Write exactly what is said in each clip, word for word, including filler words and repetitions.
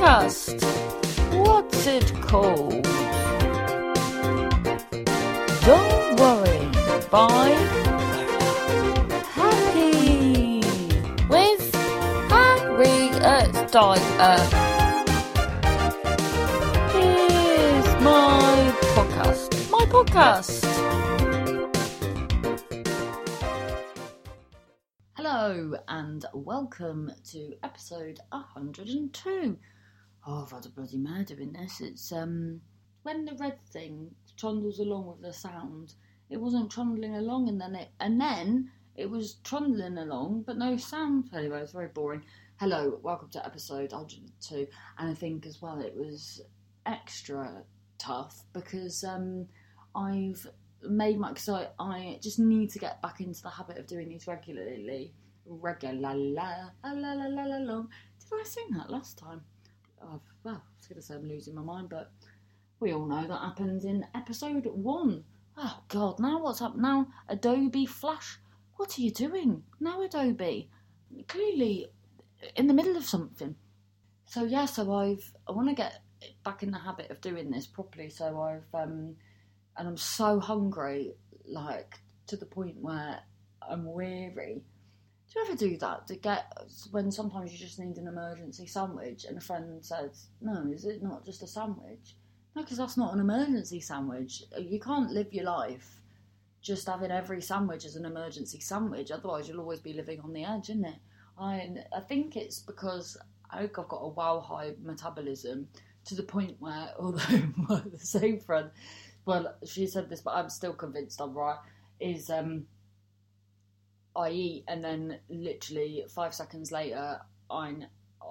podcast. What's it called? Don't Worry by Happy with Harriet Dyer. My podcast. My podcast. Hello and welcome to episode one hundred and two. Oh, I've had a bloody murder in this. It's um when the red thing trundles along with the sound. It wasn't trundling along, and then it and then it was trundling along, but no sound. Anyway, it was very boring. Hello, welcome to episode one hundred and two, and I think as well it was extra tough because um, I've made my, because I, I just need to get back into the habit of doing these regularly. Regular, la, la, la, la, la, la. Did I sing that last time? Oh, well, I was going to say I'm losing my mind, but we all know that happens in episode one. Oh God, now what's up now? Adobe Flash, what are you doing now, Adobe? Clearly in the middle of something. So yeah, so I've, I want to get back in the habit of doing this properly, so I've um and I'm so hungry, like to the point where I'm weary. Do you ever do that? To get when sometimes you just need an emergency sandwich, and a friend says, "No, is it not just a sandwich?" No, because that's not an emergency sandwich. You can't live your life just having every sandwich as an emergency sandwich. Otherwise, you'll always be living on the edge, isn't it? I I think it's because I've got a wow high metabolism. To the point where, although my same friend, well, she said this, but I'm still convinced I'm right, is um, I eat and then literally five seconds later, I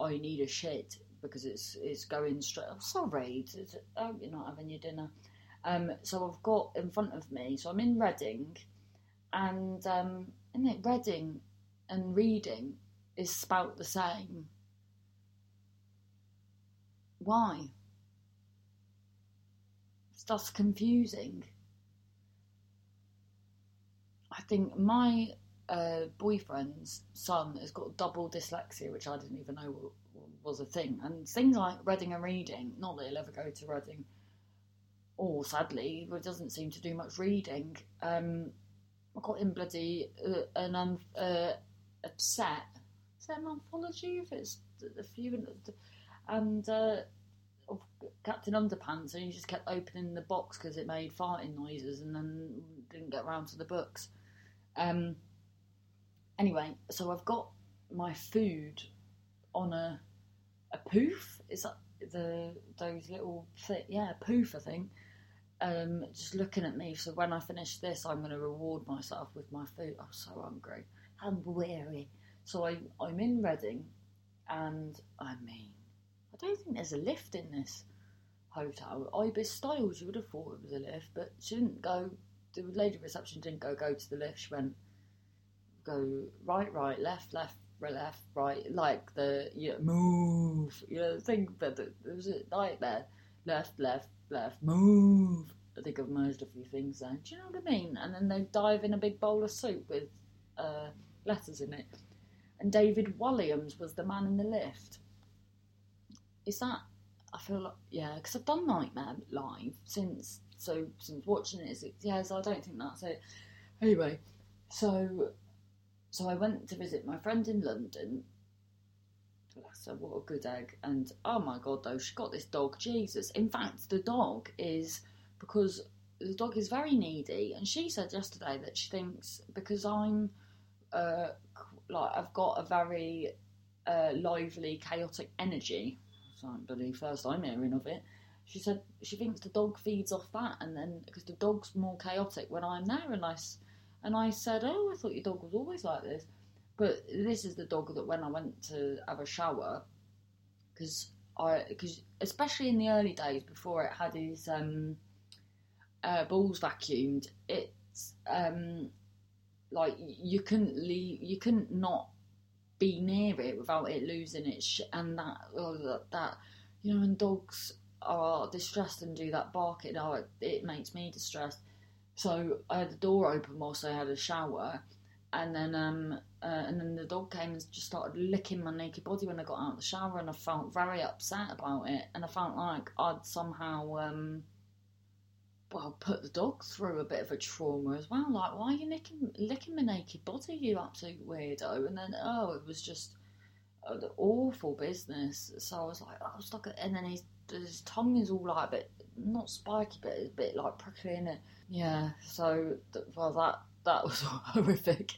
I need a shit because it's it's going straight. I'm sorry, it's, oh, you're not having your dinner. Um, so I've got in front of me, so I'm in Reading, and um, isn't it Reading and Reading is spout the same. Why? That's confusing. I think my uh, boyfriend's son has got double dyslexia, which I didn't even know was a thing. And things like Reading and Reading, not that he'll ever go to Reading, or sadly, it doesn't seem to do much reading. Um, I got him bloody uh, an un- uh, upset. Is that an anthology? If it's a few. And uh, Captain Underpants, and he just kept opening the box because it made farting noises, and then didn't get round to the books. Um, anyway, so I've got my food on a a poof. Is that the those little thing? Yeah, a poof, I think. Um, just looking at me. So when I finish this, I'm going to reward myself with my food. I'm so hungry. I'm weary. So I I'm in Reading, and I mean. I don't think there's a lift in this hotel. Ibis Styles, you would have thought it was a lift, but she didn't go, the lady reception didn't go, go to the lift. She went, go right, right, left, left, left, right, like the, you know, move, you know, the thing, but there was a nightmare, left, left, left, move. I think I've merged a few things there. Do you know what I mean? And then they dive in a big bowl of soup with uh, letters in it. And David Walliams was the man in the lift. Is that, I feel like, yeah, because I've done Nightmare Live since, so since watching it, it yeah, so I don't think that's it. Anyway, so so I went to visit my friend in London. So what a good egg. And oh my God, though, she got this dog, Jesus. In fact, the dog is, because the dog is very needy, and she said yesterday that she thinks, because I'm, uh, like, I've got a very uh, lively, chaotic energy. I don't believe first I'm hearing of it. She said she thinks the dog feeds off that, and then because the dog's more chaotic when I'm there, and I, and I said, oh, I thought your dog was always like this, but this is the dog that when I went to have a shower, because I, because especially in the early days before it had his um, uh, balls vacuumed, it's um, like you couldn't leave, you couldn't not. be near it without it losing its sh- and that, oh, that, that, you know, when dogs are distressed and do that bark, it, oh, it, it makes me distressed. So I had the door open whilst I had a shower, And then um, uh, and then the dog came and just started licking my naked body when I got out of the shower, and I felt very upset about it. And I felt like I'd somehow, um, well, put the dog through a bit of a trauma as well. Like, why are you licking, licking my naked body, you absolute weirdo? And then, oh, it was just an awful business. So I was like, I was like, and then his, his tongue is all like a bit, not spiky, but a bit like prickly, in it. Yeah, so, well, that... That was horrific.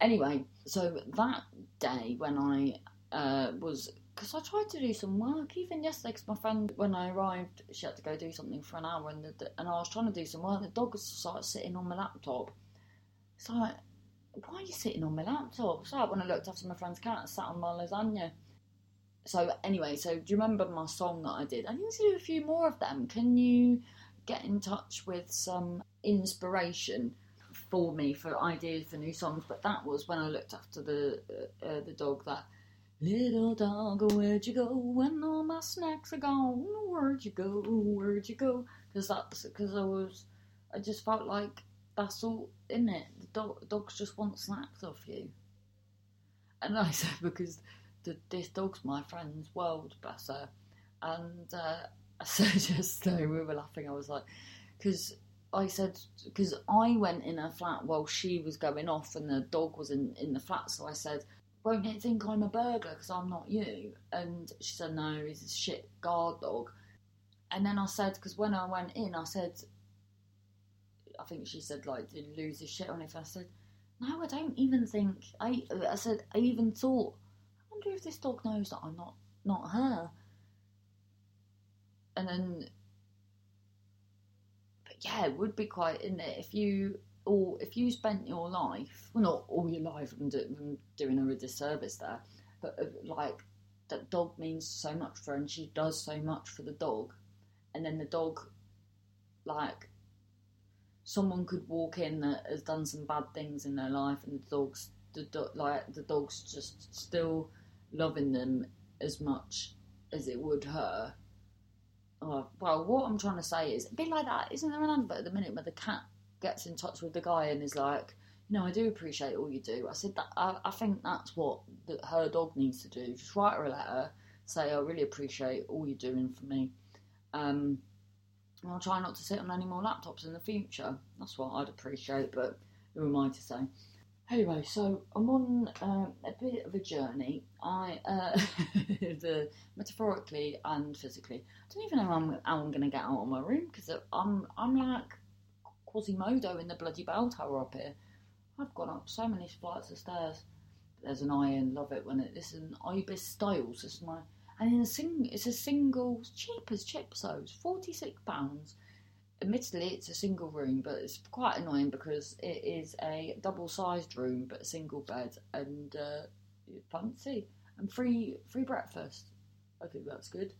Anyway, so that day when I uh, was... Because I tried to do some work, even yesterday, because my friend, when I arrived, she had to go do something for an hour, and, the, and I was trying to do some work, and the dog was started sitting on my laptop. It's like, why are you sitting on my laptop? So when I looked after my friend's cat, I sat on my lasagna. So anyway, so do you remember my song that I did? I need to do a few more of them. Can you get in touch with some inspiration for me, for ideas for new songs? But that was when I looked after the uh, uh, the dog. That little dog, where'd you go when all my snacks are gone? Where'd you go? Where'd you go? Because that's because I was, I just felt like that's all in it. The dog, dogs just want snacks off you. And I said, because the, this dog's my friend's world, bless her. And uh, I said yesterday, we were laughing. I was like, because. I said, because I went in her flat while she was going off and the dog was in, in the flat, so I said, won't it think I'm a burglar because I'm not you? And she said, no, he's a shit guard dog. And then I said, because when I went in, I said, I think she said, like, did he lose his shit on it? I said, no, I don't even think, I I said, I even thought, I wonder if this dog knows that I'm not, not her. And then... Yeah, it would be quite, isn't it? If you or if you spent your life, well, not all your life, I'm, do, I'm doing her a disservice there, but uh, like that dog means so much for her, and she does so much for the dog, and then the dog, like, someone could walk in that has done some bad things in their life, and the dog's the do, like the dog's just still loving them as much as it would her. Oh, well, what I'm trying to say is, a bit like that, isn't there an advert at the minute where the cat gets in touch with the guy and is like, you know, I do appreciate all you do. I said that I, I think that's what the, her dog needs to do. Just write her a letter, say, I really appreciate all you're doing for me. Um, and I'll try not to sit on any more laptops in the future. That's what I'd appreciate, but who am I to say? Anyway, so I'm on um, a bit of a journey. I uh, the, metaphorically and physically. I don't even know how I'm, how I'm going to get out of my room, because I'm I'm like Quasimodo in the bloody bell tower up here. I've gone up so many flights of stairs. But there's an iron, love it when it. This is an Ibis Styles. This is my and in a sing. It's a single, cheap as chips. So it's forty-six pounds. Admittedly, it's a single room, but it's quite annoying because it is a double-sized room, but a single bed, and uh, fancy. And free free breakfast. I think that's good.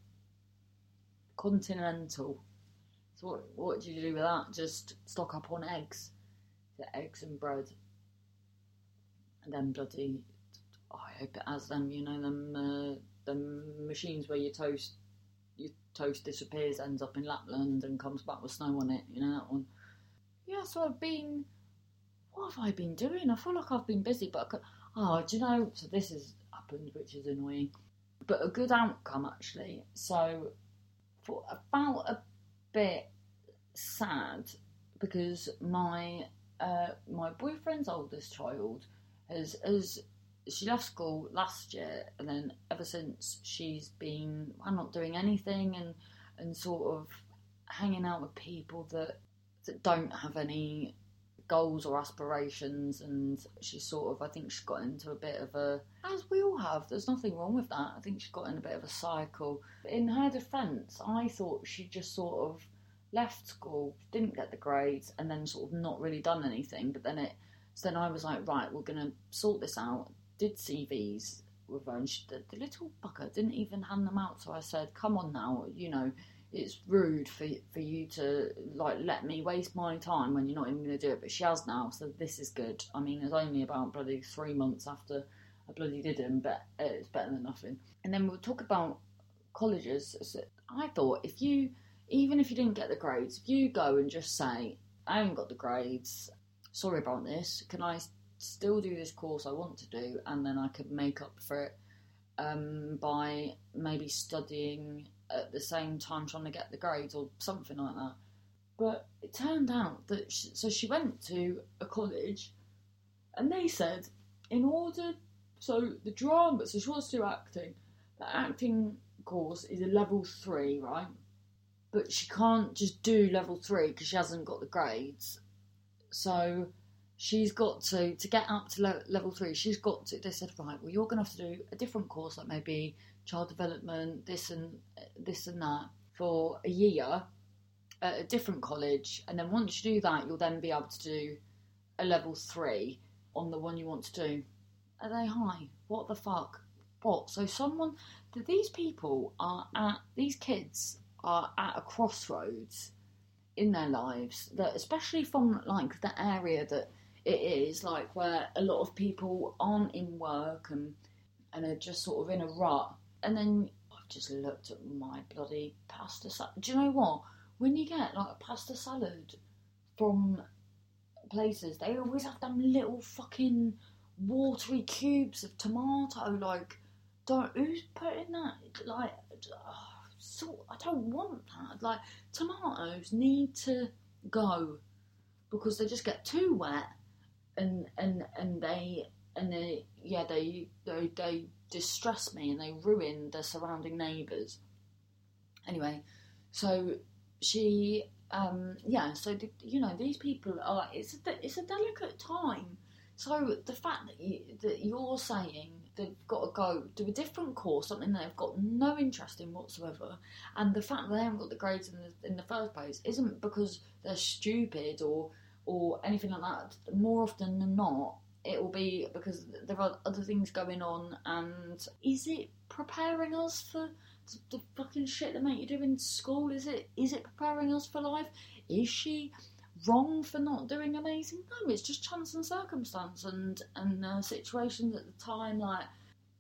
Continental. So what, what do you do with that? Just stock up on eggs. The eggs and bread. And then bloody... Oh, I hope it has them, you know, them, uh, them machines where you toast... Your toast disappears, ends up in Lapland and comes back with snow on it, you know, that one. Yeah, so I've been, what have I been doing? I feel like I've been busy, but I could, oh, do you know, so this has happened, which is annoying, but a good outcome, actually. So, for about a bit sad, because my, uh, my boyfriend's oldest child has, has, she left school last year, and then ever since she's been, I'm not doing anything and, and sort of hanging out with people that that don't have any goals or aspirations, and she sort of, I think she got into a bit of a, as we all have, there's nothing wrong with that, I think she got in a bit of a cycle. In her defence, I thought she just sort of left school, didn't get the grades, and then sort of not really done anything, but then it, so then I was like, right, we're going to sort this out. Did C Vs with her, and she, the, the little bugger didn't even hand them out. So I said, come on now, you know, it's rude for for you to, like, let me waste my time when you're not even going to do it. But she has now, so this is good. I mean, it's only about bloody three months after I bloody did them, but it's better than nothing. And then we'll talk about colleges. So I thought, if you, even if you didn't get the grades, if you go and just say, I haven't got the grades, sorry about this, can I... still do this course I want to do, and then I could make up for it um, by maybe studying at the same time, trying to get the grades or something like that. But it turned out that she, so she went to a college, and they said in order, so the drama, so she wants to do acting. The acting course is a level three, right? But she can't just do level three because she hasn't got the grades. So she's got to, to get up to le- level three, she's got to, they said, right, well, you're going to have to do a different course, like maybe child development, this and this and that, for a year at a different college. And then once you do that, you'll then be able to do a level three on the one you want to do. Are they high? What the fuck? What? So someone, these people are at, these kids are at a crossroads in their lives, that especially from like the area that it is, like where a lot of people aren't in work and and are just sort of in a rut. And then I've just looked at my bloody pasta salad. Do you know what? When you get like a pasta salad from places, they always have them little fucking watery cubes of tomato. Like, don't who's putting that? Like, oh, so I don't want that. Like, tomatoes need to go because they just get too wet, and and and they. And they, yeah, they, they they distress me and they ruin the surrounding neighbours. Anyway, so she, um, yeah, so, the, you know, these people are, it's a, it's a delicate time. So the fact that, you, that you're saying they've got to go do a different course, something they've got no interest in whatsoever, and the fact that they haven't got the grades in the, in the first place isn't because they're stupid or or anything like that. More often than not, it will be because there are other things going on. And is it preparing us for the fucking shit that mate you do in school? Is it is it preparing us for life? Is she wrong for not doing amazing? No, it's just chance and circumstance and, and uh, situations at the time. Like,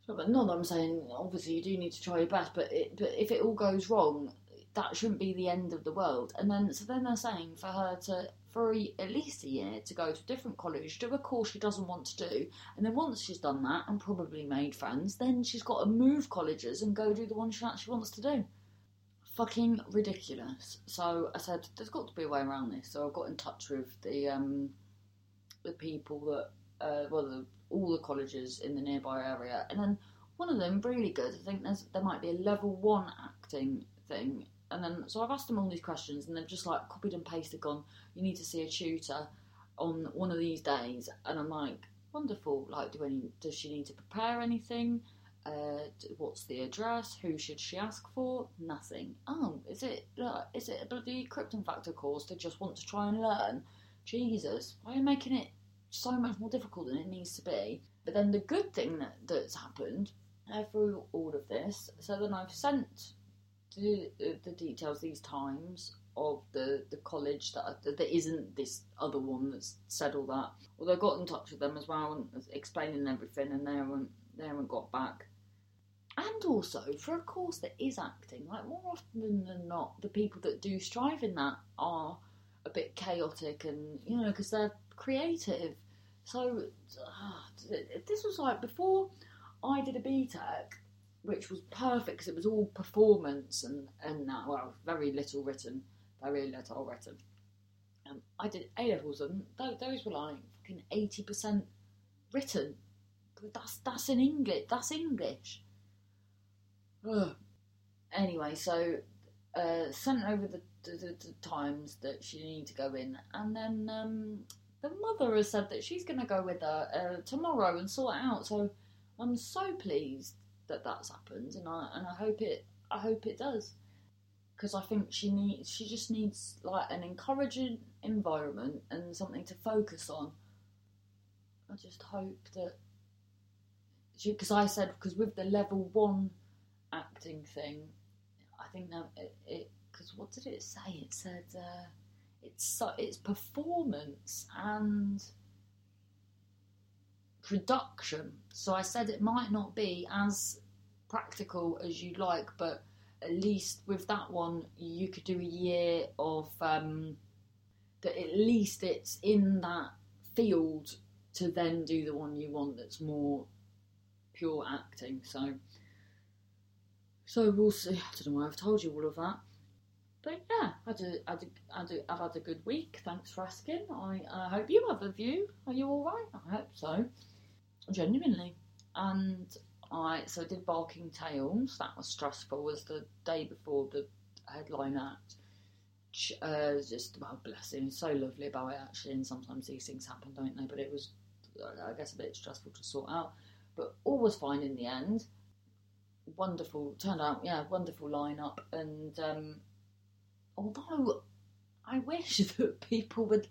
but not that I'm saying, obviously you do need to try your best, but, it, but if it all goes wrong, that shouldn't be the end of the world. And then, so then they're saying for her to, for a, at least a year, to go to a different college, do a course she doesn't want to do, and then once she's done that and probably made friends, then she's got to move colleges and go do the one she actually wants to do. Fucking ridiculous. So I said, there's got to be a way around this. So I got in touch with the um, the people that, uh, well, the, all the colleges in the nearby area, and then one of them, really good, I think there's, there might be a level one acting thing. And then, so I've asked them all these questions, and they've just like copied and pasted, gone, you need to see a tutor on one of these days. And I'm like, wonderful. Like, do any, does she need to prepare anything? Uh, what's the address? Who should she ask for? Nothing. Oh, is it like, is it a bloody Krypton Factor course to just want to try and learn? Jesus, why are you making it so much more difficult than it needs to be? But then the good thing that, that's happened uh, through all of this, so then I've sent The, the details these times of the, the college that that isn't this other one that's said all that. Although I got in touch with them as well, and explaining everything, and they haven't they haven't got back. And also for a course that is acting, like more often than not, the people that do strive in that are a bit chaotic, and you know, because they're creative. So uh, this was like before I did a B TEC, which was perfect because it was all performance and, and that, well, very little written, very little written. Um, I did A-levels, and th- those were like fucking eighty percent written. That's that's in English, that's English. Ugh. Anyway, so uh, sent over the, the, the, the times that she needed to go in, and then um, the mother has said that she's going to go with her uh, tomorrow and sort it out, so I'm so pleased that that's happened, and I and I hope it I hope it does, because I think she needs she just needs like an encouraging environment and something to focus on. I just hope that, because I said because with the level one acting thing, I think that it, because what did it say? It said uh, it's so, it's performance and production. So I said it might not be as practical as you'd like, but at least with that one you could do a year of um that at least it's in that field to then do the one you want that's more pure acting. So, so we'll see. I don't know why I've told you all of that. But yeah, I'd a, I'd a, I'd a, I've had a good week. Thanks for asking. I uh, hope you have. Have you? Are you all right? I hope so. Genuinely. And I so I did Barking Tales. That was stressful. It was the day before the headline act. Uh, just, well, bless him. He's so lovely about it, actually. And sometimes these things happen, don't they? But it was, I guess, a bit stressful to sort out. But all was fine in the end. Wonderful. Turned out, yeah, wonderful lineup. And um although I wish that people would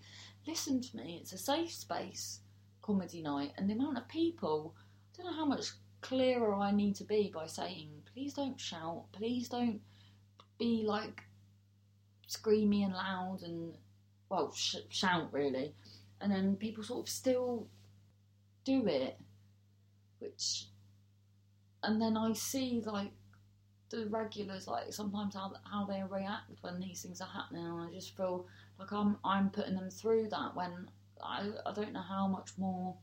listen to me, it's a safe space comedy night, and the amount of people, I don't know how much clearer I need to be by saying, please don't shout, please don't be like screamy and loud and, well, sh- shout really. And then people sort of still do it, which, and then I see like, the regulars, like sometimes how how they react when these things are happening, and I just feel like I'm I'm putting them through that when I I don't know how much more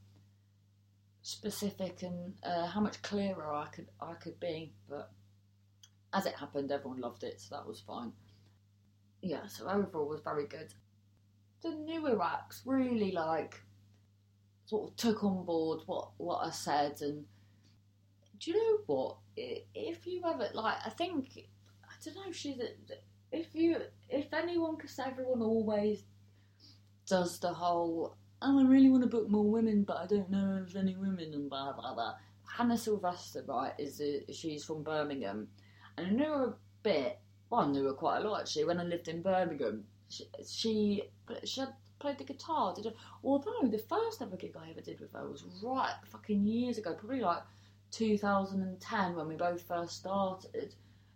specific and uh, how much clearer I could I could be. But as it happened, everyone loved it, so that was fine. Yeah, so overall was very good. The newer acts really like sort of took on board what what I said. And do you know what? If you ever, like, I think, I don't know, she's, if you, if anyone, because everyone always does the whole, oh, I really want to book more women, but I don't know if there's any women, and blah, blah, blah. Hannah Sylvester, right, is a, she's from Birmingham, and I knew her a bit, well, I knew her quite a lot, actually, when I lived in Birmingham. She, she, she had played the guitar, did her, although the first ever gig I ever did with her was right fucking years ago, probably, like, two thousand ten when we both first started,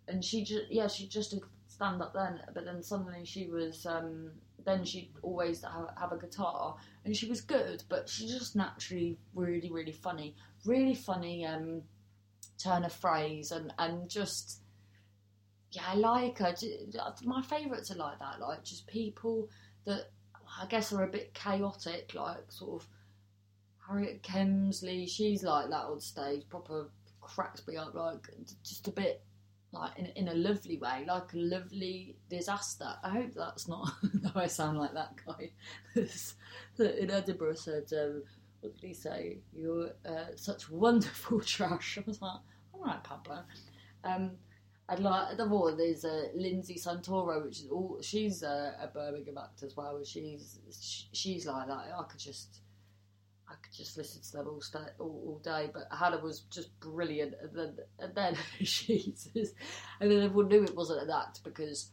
and she just yeah she just did stand up then, but then suddenly she was um then she'd always have, have a guitar, and she was good, but she's just naturally really really funny really funny um turn of phrase, and and just yeah I like her. My favourites are like that, like just people that I guess are a bit chaotic, like sort of Harriet Kemsley, she's like that on stage, proper cracks me up, like, just a bit, like, in, in a lovely way, like a lovely disaster. I hope that's not how I sound like that guy that in Edinburgh said, um, what did he say, you're uh, such wonderful trash. I was like, all right, Pablo. Um, I'd like, the one is uh, Lindsay Santoro, which is all, she's a, a Birmingham actor as well, she's, she, she's like that, I could just... I could just listen to them all, st- all, all day, but Hannah was just brilliant, and then, and then she just, and then everyone knew it wasn't an act because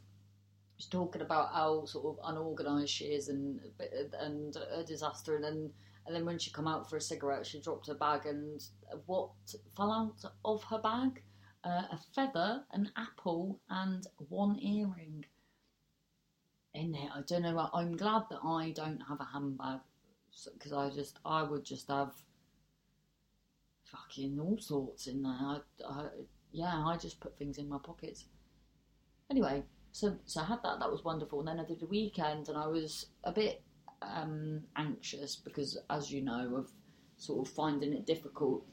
she's talking about how sort of unorganised she is and and a disaster, and then and then when she come out for a cigarette, she dropped her bag, and what fell out of her bag? Uh, a feather, an apple, and one earring. In it, I don't know. I'm glad that I don't have a handbag. Because I just, I would just have fucking all sorts in there. I, I, yeah, I just put things in my pockets. Anyway, so so I had that. That was wonderful. And then I did a weekend, and I was a bit um, anxious because, as you know, of sort of finding it difficult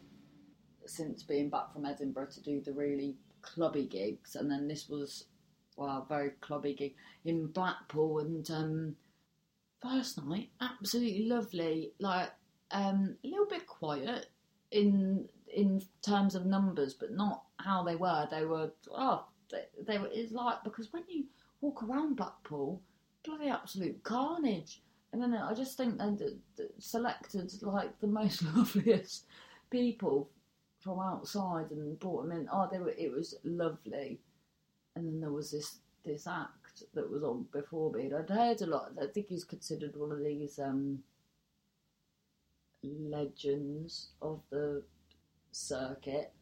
since being back from Edinburgh to do the really clubby gigs. And then this was, well, a very clubby gig in Blackpool, and um, first night, absolutely lovely, like um, a little bit quiet in in terms of numbers, but not how they were. They were, oh, they, they were, it's like, because when you walk around Blackpool, bloody absolute carnage. And then I just think they d- d- selected like the most loveliest people from outside and brought them in. Oh, they were, it was lovely. And then there was this, this act that was on before me, and I'd heard a lot. I think he's considered one of these um, legends of the circuit.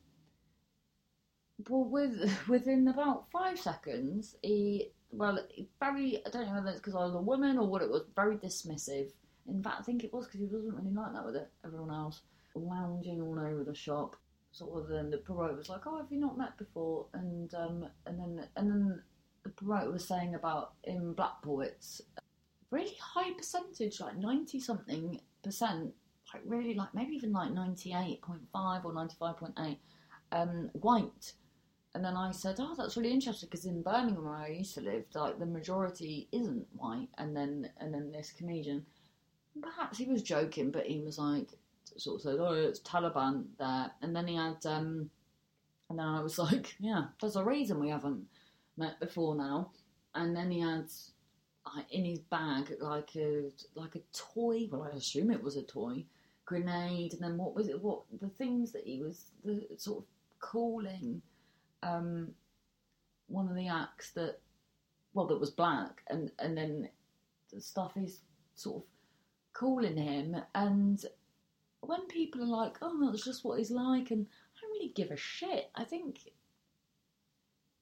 Well, with, within about five seconds, he, well, very, I don't know whether it's because I was a woman or what it was, very dismissive. In fact, I think it was because he wasn't really like that with it, everyone else, lounging all over the shop, sort of. Then the promoter was like, oh, have you not met before? And, um, and then, and then, Right, was saying about in Blackpool, it's a really high percentage, like ninety something percent I really like, maybe even like ninety-eight point five or ninety-five point eight, um, white. And then I said, oh, that's really interesting, because in Birmingham, where I used to live, like the majority isn't white. And then and then this comedian, perhaps he was joking, but he was like, sort of said, oh, it's Taliban there. And then he had, um, and then I was like, yeah, there's a reason we haven't met before now. And then he had, like, in his bag, like a like a toy, well, I assume it was a toy, grenade, and then what was it, what, the things that he was the, sort of calling... Um, one of the acts that, well, that was black, and, and then the stuff is sort of calling him, and when people are like, oh, no, that's just what he's like, and I don't really give a shit. I think,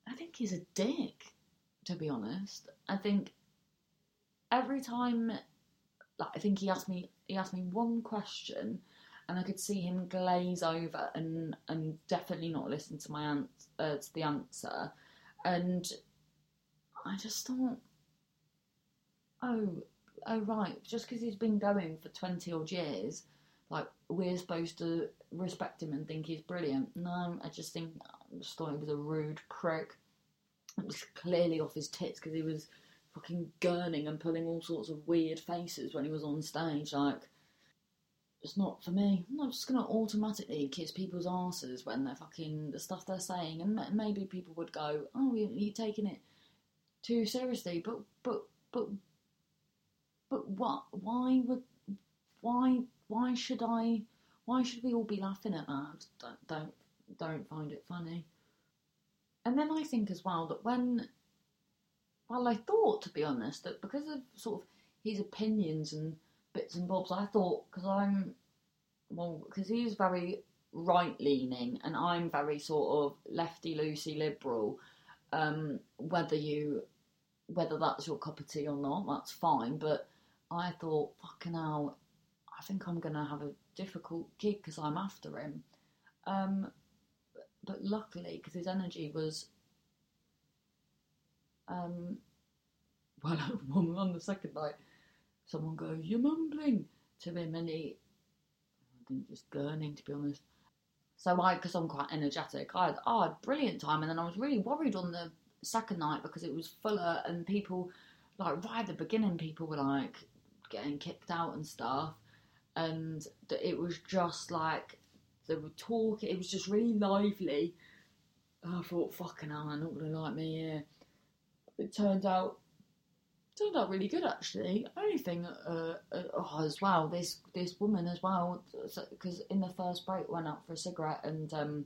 I think he's a dick, to be honest. I think every time, like, I think he asked me, he asked me one question, and I could see him glaze over and and definitely not listen to my aunt, uh, to the answer. And I just thought, oh, oh right, just because he's been going for twenty odd years, like, we're supposed to respect him and think he's brilliant. No, I just think, I just thought he was a rude prick. It was clearly off his tits because he was fucking gurning and pulling all sorts of weird faces when he was on stage, like... It's not for me. I'm not just going to automatically kiss people's arses when they're fucking the stuff they're saying. And maybe people would go, "Oh, you're taking it too seriously." But but but but what? Why would? Why why should I? Why should we all be laughing at that? I just don't don't don't find it funny. And then I think as well that when, well, I thought, to be honest, that because of sort of his opinions and bits and bobs, I thought, because I'm, well, because he's very right-leaning, and I'm very sort of lefty-loosey liberal, um, whether you, whether that's your cup of tea or not, that's fine, but I thought, fucking hell, I think I'm going to have a difficult gig, because I'm after him, um, but, but luckily, because his energy was, um, well, on the second night, someone goes, "You're mumbling," to him, and he, I think, just gurning, to be honest. So I, because I'm quite energetic, I had, oh, I had a brilliant time, and then I was really worried on the second night because it was fuller, and people, like, right at the beginning, people were, like, getting kicked out and stuff, and it was just, like, they were talking, it was just really lively. I thought, fucking hell, they're not going to like me here. It turned out, Turned out really good, actually. Only thing, uh, uh, oh, as well, this this woman as well, because in the first break went out for a cigarette, and um,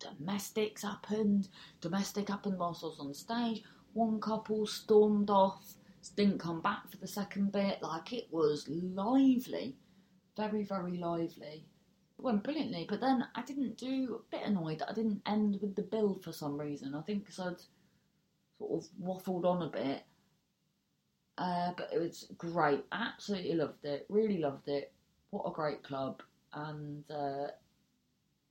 domestics happened. Domestic happened whilst I was on stage. One couple stormed off, didn't come back for the second bit. Like, it was lively, very very lively. It went brilliantly, but then I didn't do. A bit annoyed that I didn't end with the bill for some reason. I think because I'd sort of waffled on a bit. Uh, but it was great. Absolutely loved it. Really loved it. What a great club. And uh,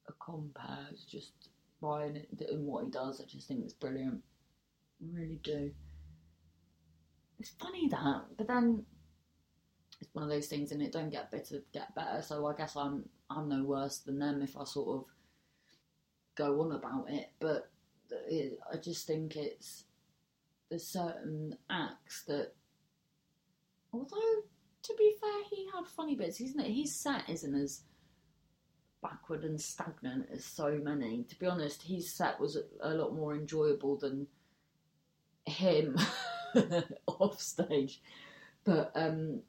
a compere is just Ryan doing what he does. I just think it's brilliant. I really do. It's funny that, but then it's one of those things, and it don't get better, get better. So I guess I'm I'm no worse than them if I sort of go on about it. But it, I just think it's. There's certain acts that, although to be fair, he had funny bits, isn't it? His set isn't as backward and stagnant as so many. To be honest, his set was a lot more enjoyable than him off stage. But um,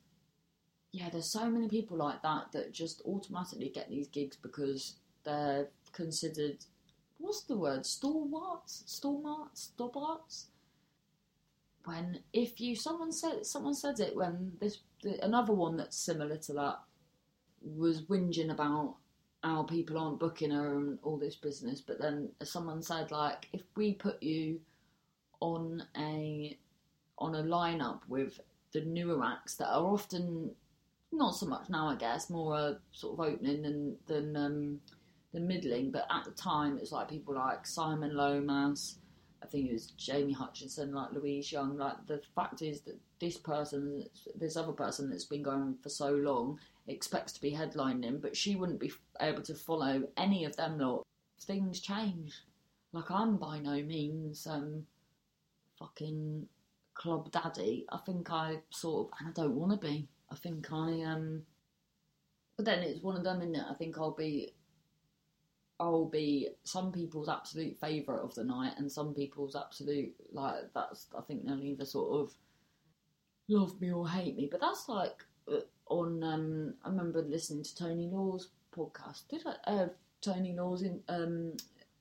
yeah, there's so many people like that that just automatically get these gigs because they're considered, what's the word? Stalwarts, stalwarts, stalwarts. When if you someone said someone said it when this another one that's similar to that was whinging about how people aren't booking her and all this business, but then someone said, like, if we put you on a on a lineup with the newer acts that are often not so much now, I guess, more a sort of opening than than um, the middling, but at the time it's like people like Simon Lomas. I think it was Jamie Hutchinson, like Louise Young. Like, the fact is that this person, this other person that's been going for so long, expects to be headlining, but she wouldn't be able to follow any of them lot. Things change. Like, I'm by no means um, fucking club daddy. I think I sort of, and I don't want to be. I think I, um, but then it's one of them, isn't it? I think I'll be, I'll be some people's absolute favourite of the night, and some people's absolute, like, that's, I think they'll either sort of love me or hate me. But that's like on, um, I remember listening to Tony Law's podcast. Did I, uh, Tony Law's in, um,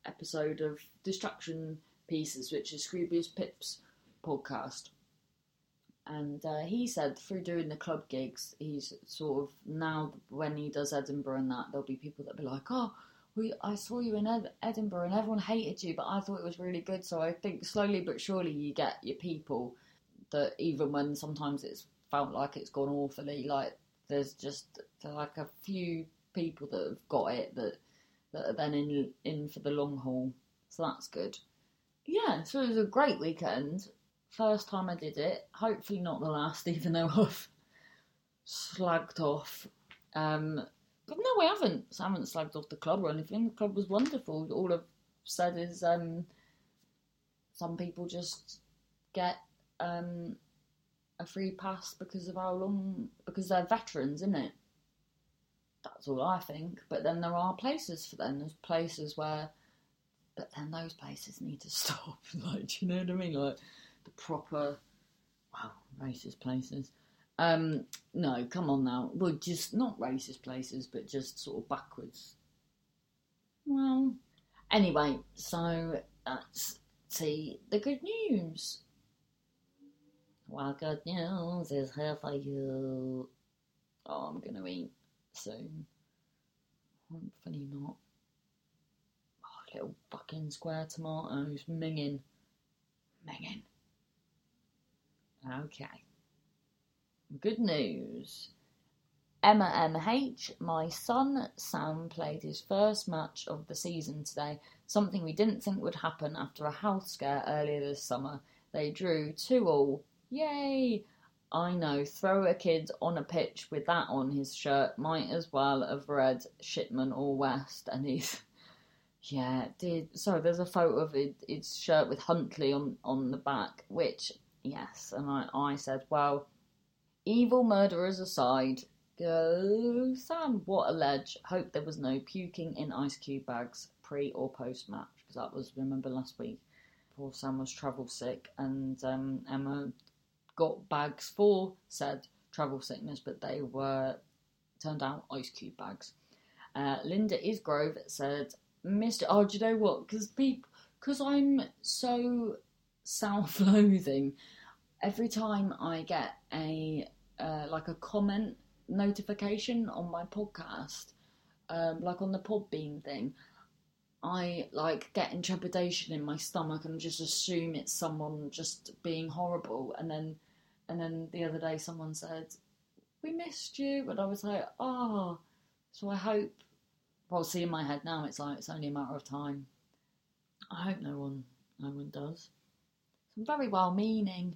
episode of Distraction Pieces, which is Scroobius Pip's podcast. And uh, he said through doing the club gigs, he's sort of, now when he does Edinburgh and that, there'll be people that'll be like, oh, we, I saw you in Ed- Edinburgh and everyone hated you, but I thought it was really good. So I think slowly but surely you get your people that, even when sometimes it's felt like it's gone awfully, like there's just like a few people that have got it, that that are then in in for the long haul. So that's good. Yeah, so it was a great weekend. First time I did it. Hopefully not the last, even though I've slagged off. Um, but no, I haven't. I haven't slagged off the club or anything. The club was wonderful. All I've said is um, some people just get um, a free pass because of how long... because they're veterans, isn't it? That's all I think. But then there are places for them. There's places where... but then those places need to stop. Like, do you know what I mean? Like... the proper, well, racist places. Um, no, come on now. Well, just not racist places, but just sort of backwards. Well, anyway, so that's see the good news. Well, good news is here for you. Oh, I'm going to eat soon. Hopefully not. Oh, little fucking square tomatoes. Minging. Minging. Okay. Good news. Emma M H, my son Sam played his first match of the season today, something we didn't think would happen after a health scare earlier this summer. They drew two all. Yay! I know, throw a kid on a pitch with that on his shirt. Might as well have read Shipman or West. And he's... yeah, did... so there's a photo of his shirt with Huntley on, on the back, which... yes, and I, I said, well, evil murderers aside, go Sam, what a ledge. Hope there was no puking in ice cube bags pre or post match, because that was, remember last week, poor Sam was travel sick, and um, Emma got bags for said travel sickness, but they were, turned out, ice cube bags. Uh, Linda Isgrove said, Mister oh, do you know what, because people, because I'm so... self-loathing. Every time I get a uh, like a comment notification on my podcast, um, like on the Podbean thing, I like get trepidation in my stomach and just assume it's someone just being horrible. And then, and then the other day someone said, "We missed you," and I was like, "Oh." So I hope. Well, see in my head now, it's like it's only a matter of time. I hope no one, no one does. Very well-meaning.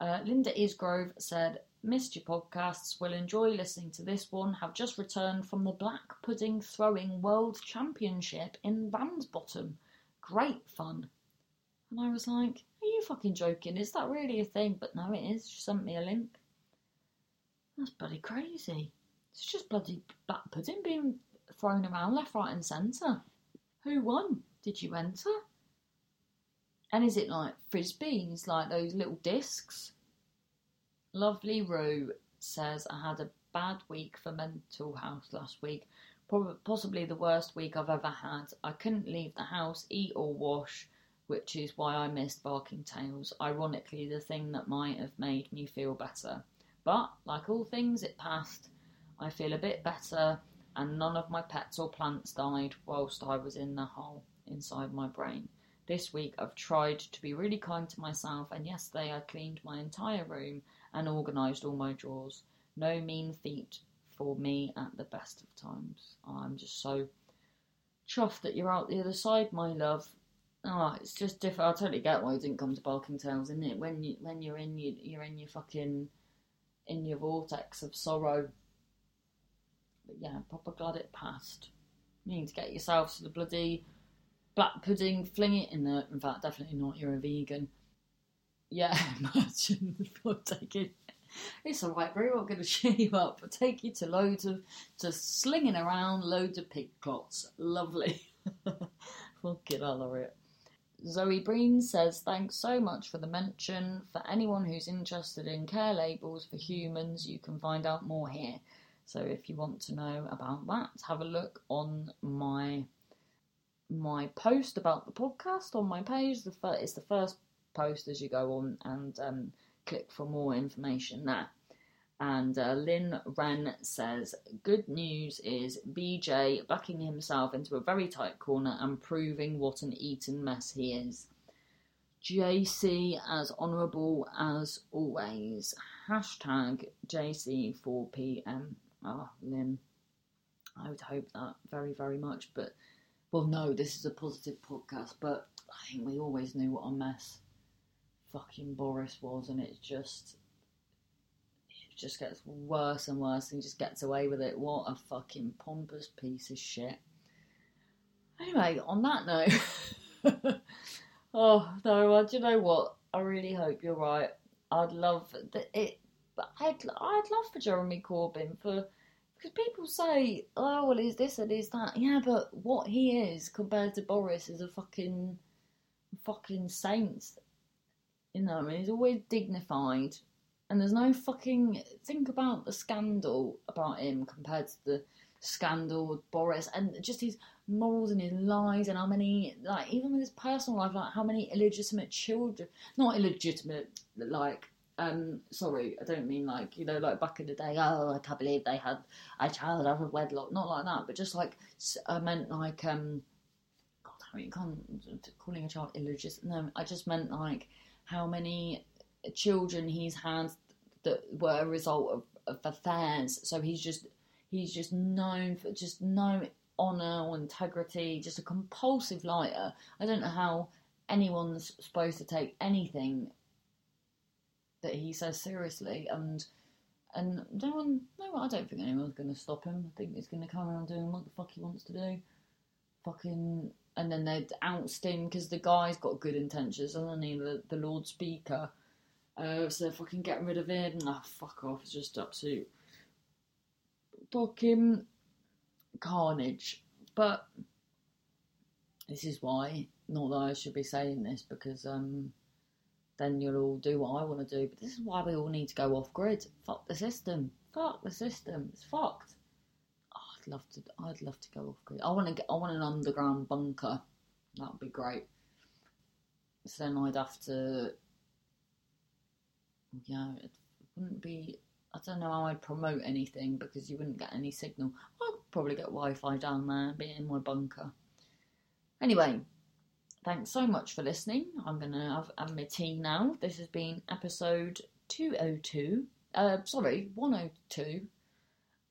Uh, Linda Isgrove said, missed your podcasts, will enjoy listening to this one, have just returned from the Black Pudding Throwing World Championship in Vansbottom. Great fun. And I was like, are you fucking joking? Is that really a thing? But no, it is. She sent me a link. That's bloody crazy. It's just bloody black pudding being thrown around left, right and centre. Who won? Did you enter? And is it like frisbees, like those little discs? Lovely Roo says, I had a bad week for mental health last week. Probably, possibly the worst week I've ever had. I couldn't leave the house, eat or wash, which is why I missed Barking Tales. Ironically, the thing that might have made me feel better. But, like all things, it passed. I feel a bit better and none of my pets or plants died whilst I was in the hole inside my brain. This week I've tried to be really kind to myself, and yesterday I cleaned my entire room and organised all my drawers. No mean feat for me at the best of times. I'm just so chuffed that you're out the other side, my love. Oh, it's just different. I totally get why you didn't come to Barking Tales, isn't it? When you when you're in you you're in your fucking in your vortex of sorrow. But yeah, proper glad it passed. You need to get yourself to the bloody black pudding, fling it in there. In fact, definitely not. You're a vegan. Yeah, imagine the blood taking. It's alright, very well going to cheer you up, but take you to loads of, just slinging around loads of pig clots. Lovely. Fucking hell of it. Zoe Breen says, thanks so much for the mention. For anyone who's interested in care labels for humans, you can find out more here. So if you want to know about that, have a look on my my post about the podcast on my page. The fir- It's the first post as you go on, and um, click for more information there. And uh, Lynn Wren says, good news is B J backing himself into a very tight corner and proving what an eaten mess he is. J C as honourable as always. Hashtag J C four P M. Ah, oh, Lynn, I would hope that very, very much. But, well, no, this is a positive podcast, but I think we always knew what a mess fucking Boris was, and it's just... just gets worse and worse, and just gets away with it. What a fucking pompous piece of shit. Anyway, on that note, oh no, do you know what? I really hope you're right. I'd love that it, but I'd I'd love for Jeremy Corbyn for, because people say, oh well, he's this and he's that. Yeah, but what he is compared to Boris is a fucking fucking saint. You know, I mean, he's always dignified. And there's no fucking... Think about the scandal about him compared to the scandal with Boris. And just his morals and his lies and how many... Like, even with his personal life, like, how many illegitimate children... Not illegitimate, like... Um, sorry, I don't mean like, you know, like back in the day, oh, I can't believe they had a child out of wedlock. Not like that, but just like... I meant like... um, God, I mean, you can't... Calling a child illegitimate... No, I just meant like how many children he's had... that were a result of, of affairs. So he's just he's just known for just no honour or integrity, just a compulsive liar. I don't know how anyone's supposed to take anything that he says seriously, and and no one, no, I don't think anyone's going to stop him. I think he's going to come around doing what the fuck he wants to do. Fucking, and then they'd oust him because the guy's got good intentions, and then he, the, the Lord Speaker. Uh, so they're fucking getting rid of him. Oh, fuck off. It's just absolute fucking carnage. But this is why, not that I should be saying this, because um, then you'll all do what I want to do, but this is why we all need to go off-grid. Fuck the system. Fuck the system. It's fucked. Oh, I'd love to I'd love to go off-grid. I want to get. I want an underground bunker. That would be great. So then I'd have to... Yeah, it wouldn't be... I don't know how I'd promote anything because you wouldn't get any signal. I'd probably get Wi-Fi down there, be in my bunker. Anyway, thanks so much for listening. I'm going to have my tea now. This has been episode two oh two. Uh, sorry, one oh two.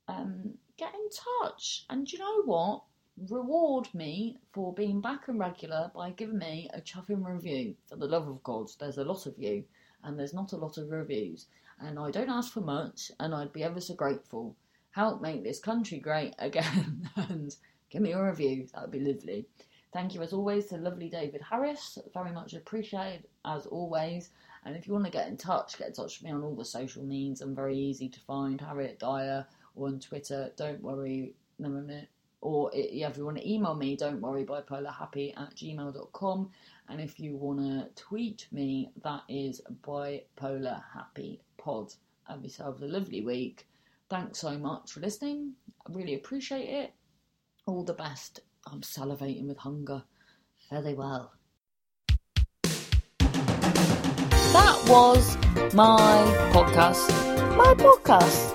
Um, get in touch. And do you know what? Reward me for being back and regular by giving me a chuffing review. For the love of God, there's a lot of you. And there's not a lot of reviews, and I don't ask for much, and I'd be ever so grateful. Help make this country great again, and give me a review. That would be lovely. Thank you, as always, to lovely David Harris. Very much appreciated, as always. And if you want to get in touch, get in touch with me on all the social means. I'm very easy to find, Harriet Dyer, or on Twitter. Don't worry, no minute. Or yeah, if you want to email me, don't worry, bipolarhappy at gmail dot com. And if you want to tweet me, that is bipolarhappypod. Have yourselves a lovely week. Thanks so much for listening. I really appreciate it. All the best. I'm salivating with hunger. Fare thee well. That was my podcast. My podcast.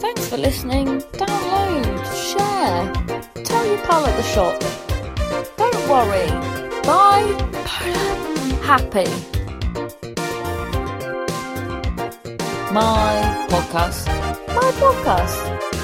Thanks for listening. Download, share, tell your pal at the shop. Don't worry. Bye. Happy. My podcast. My podcast.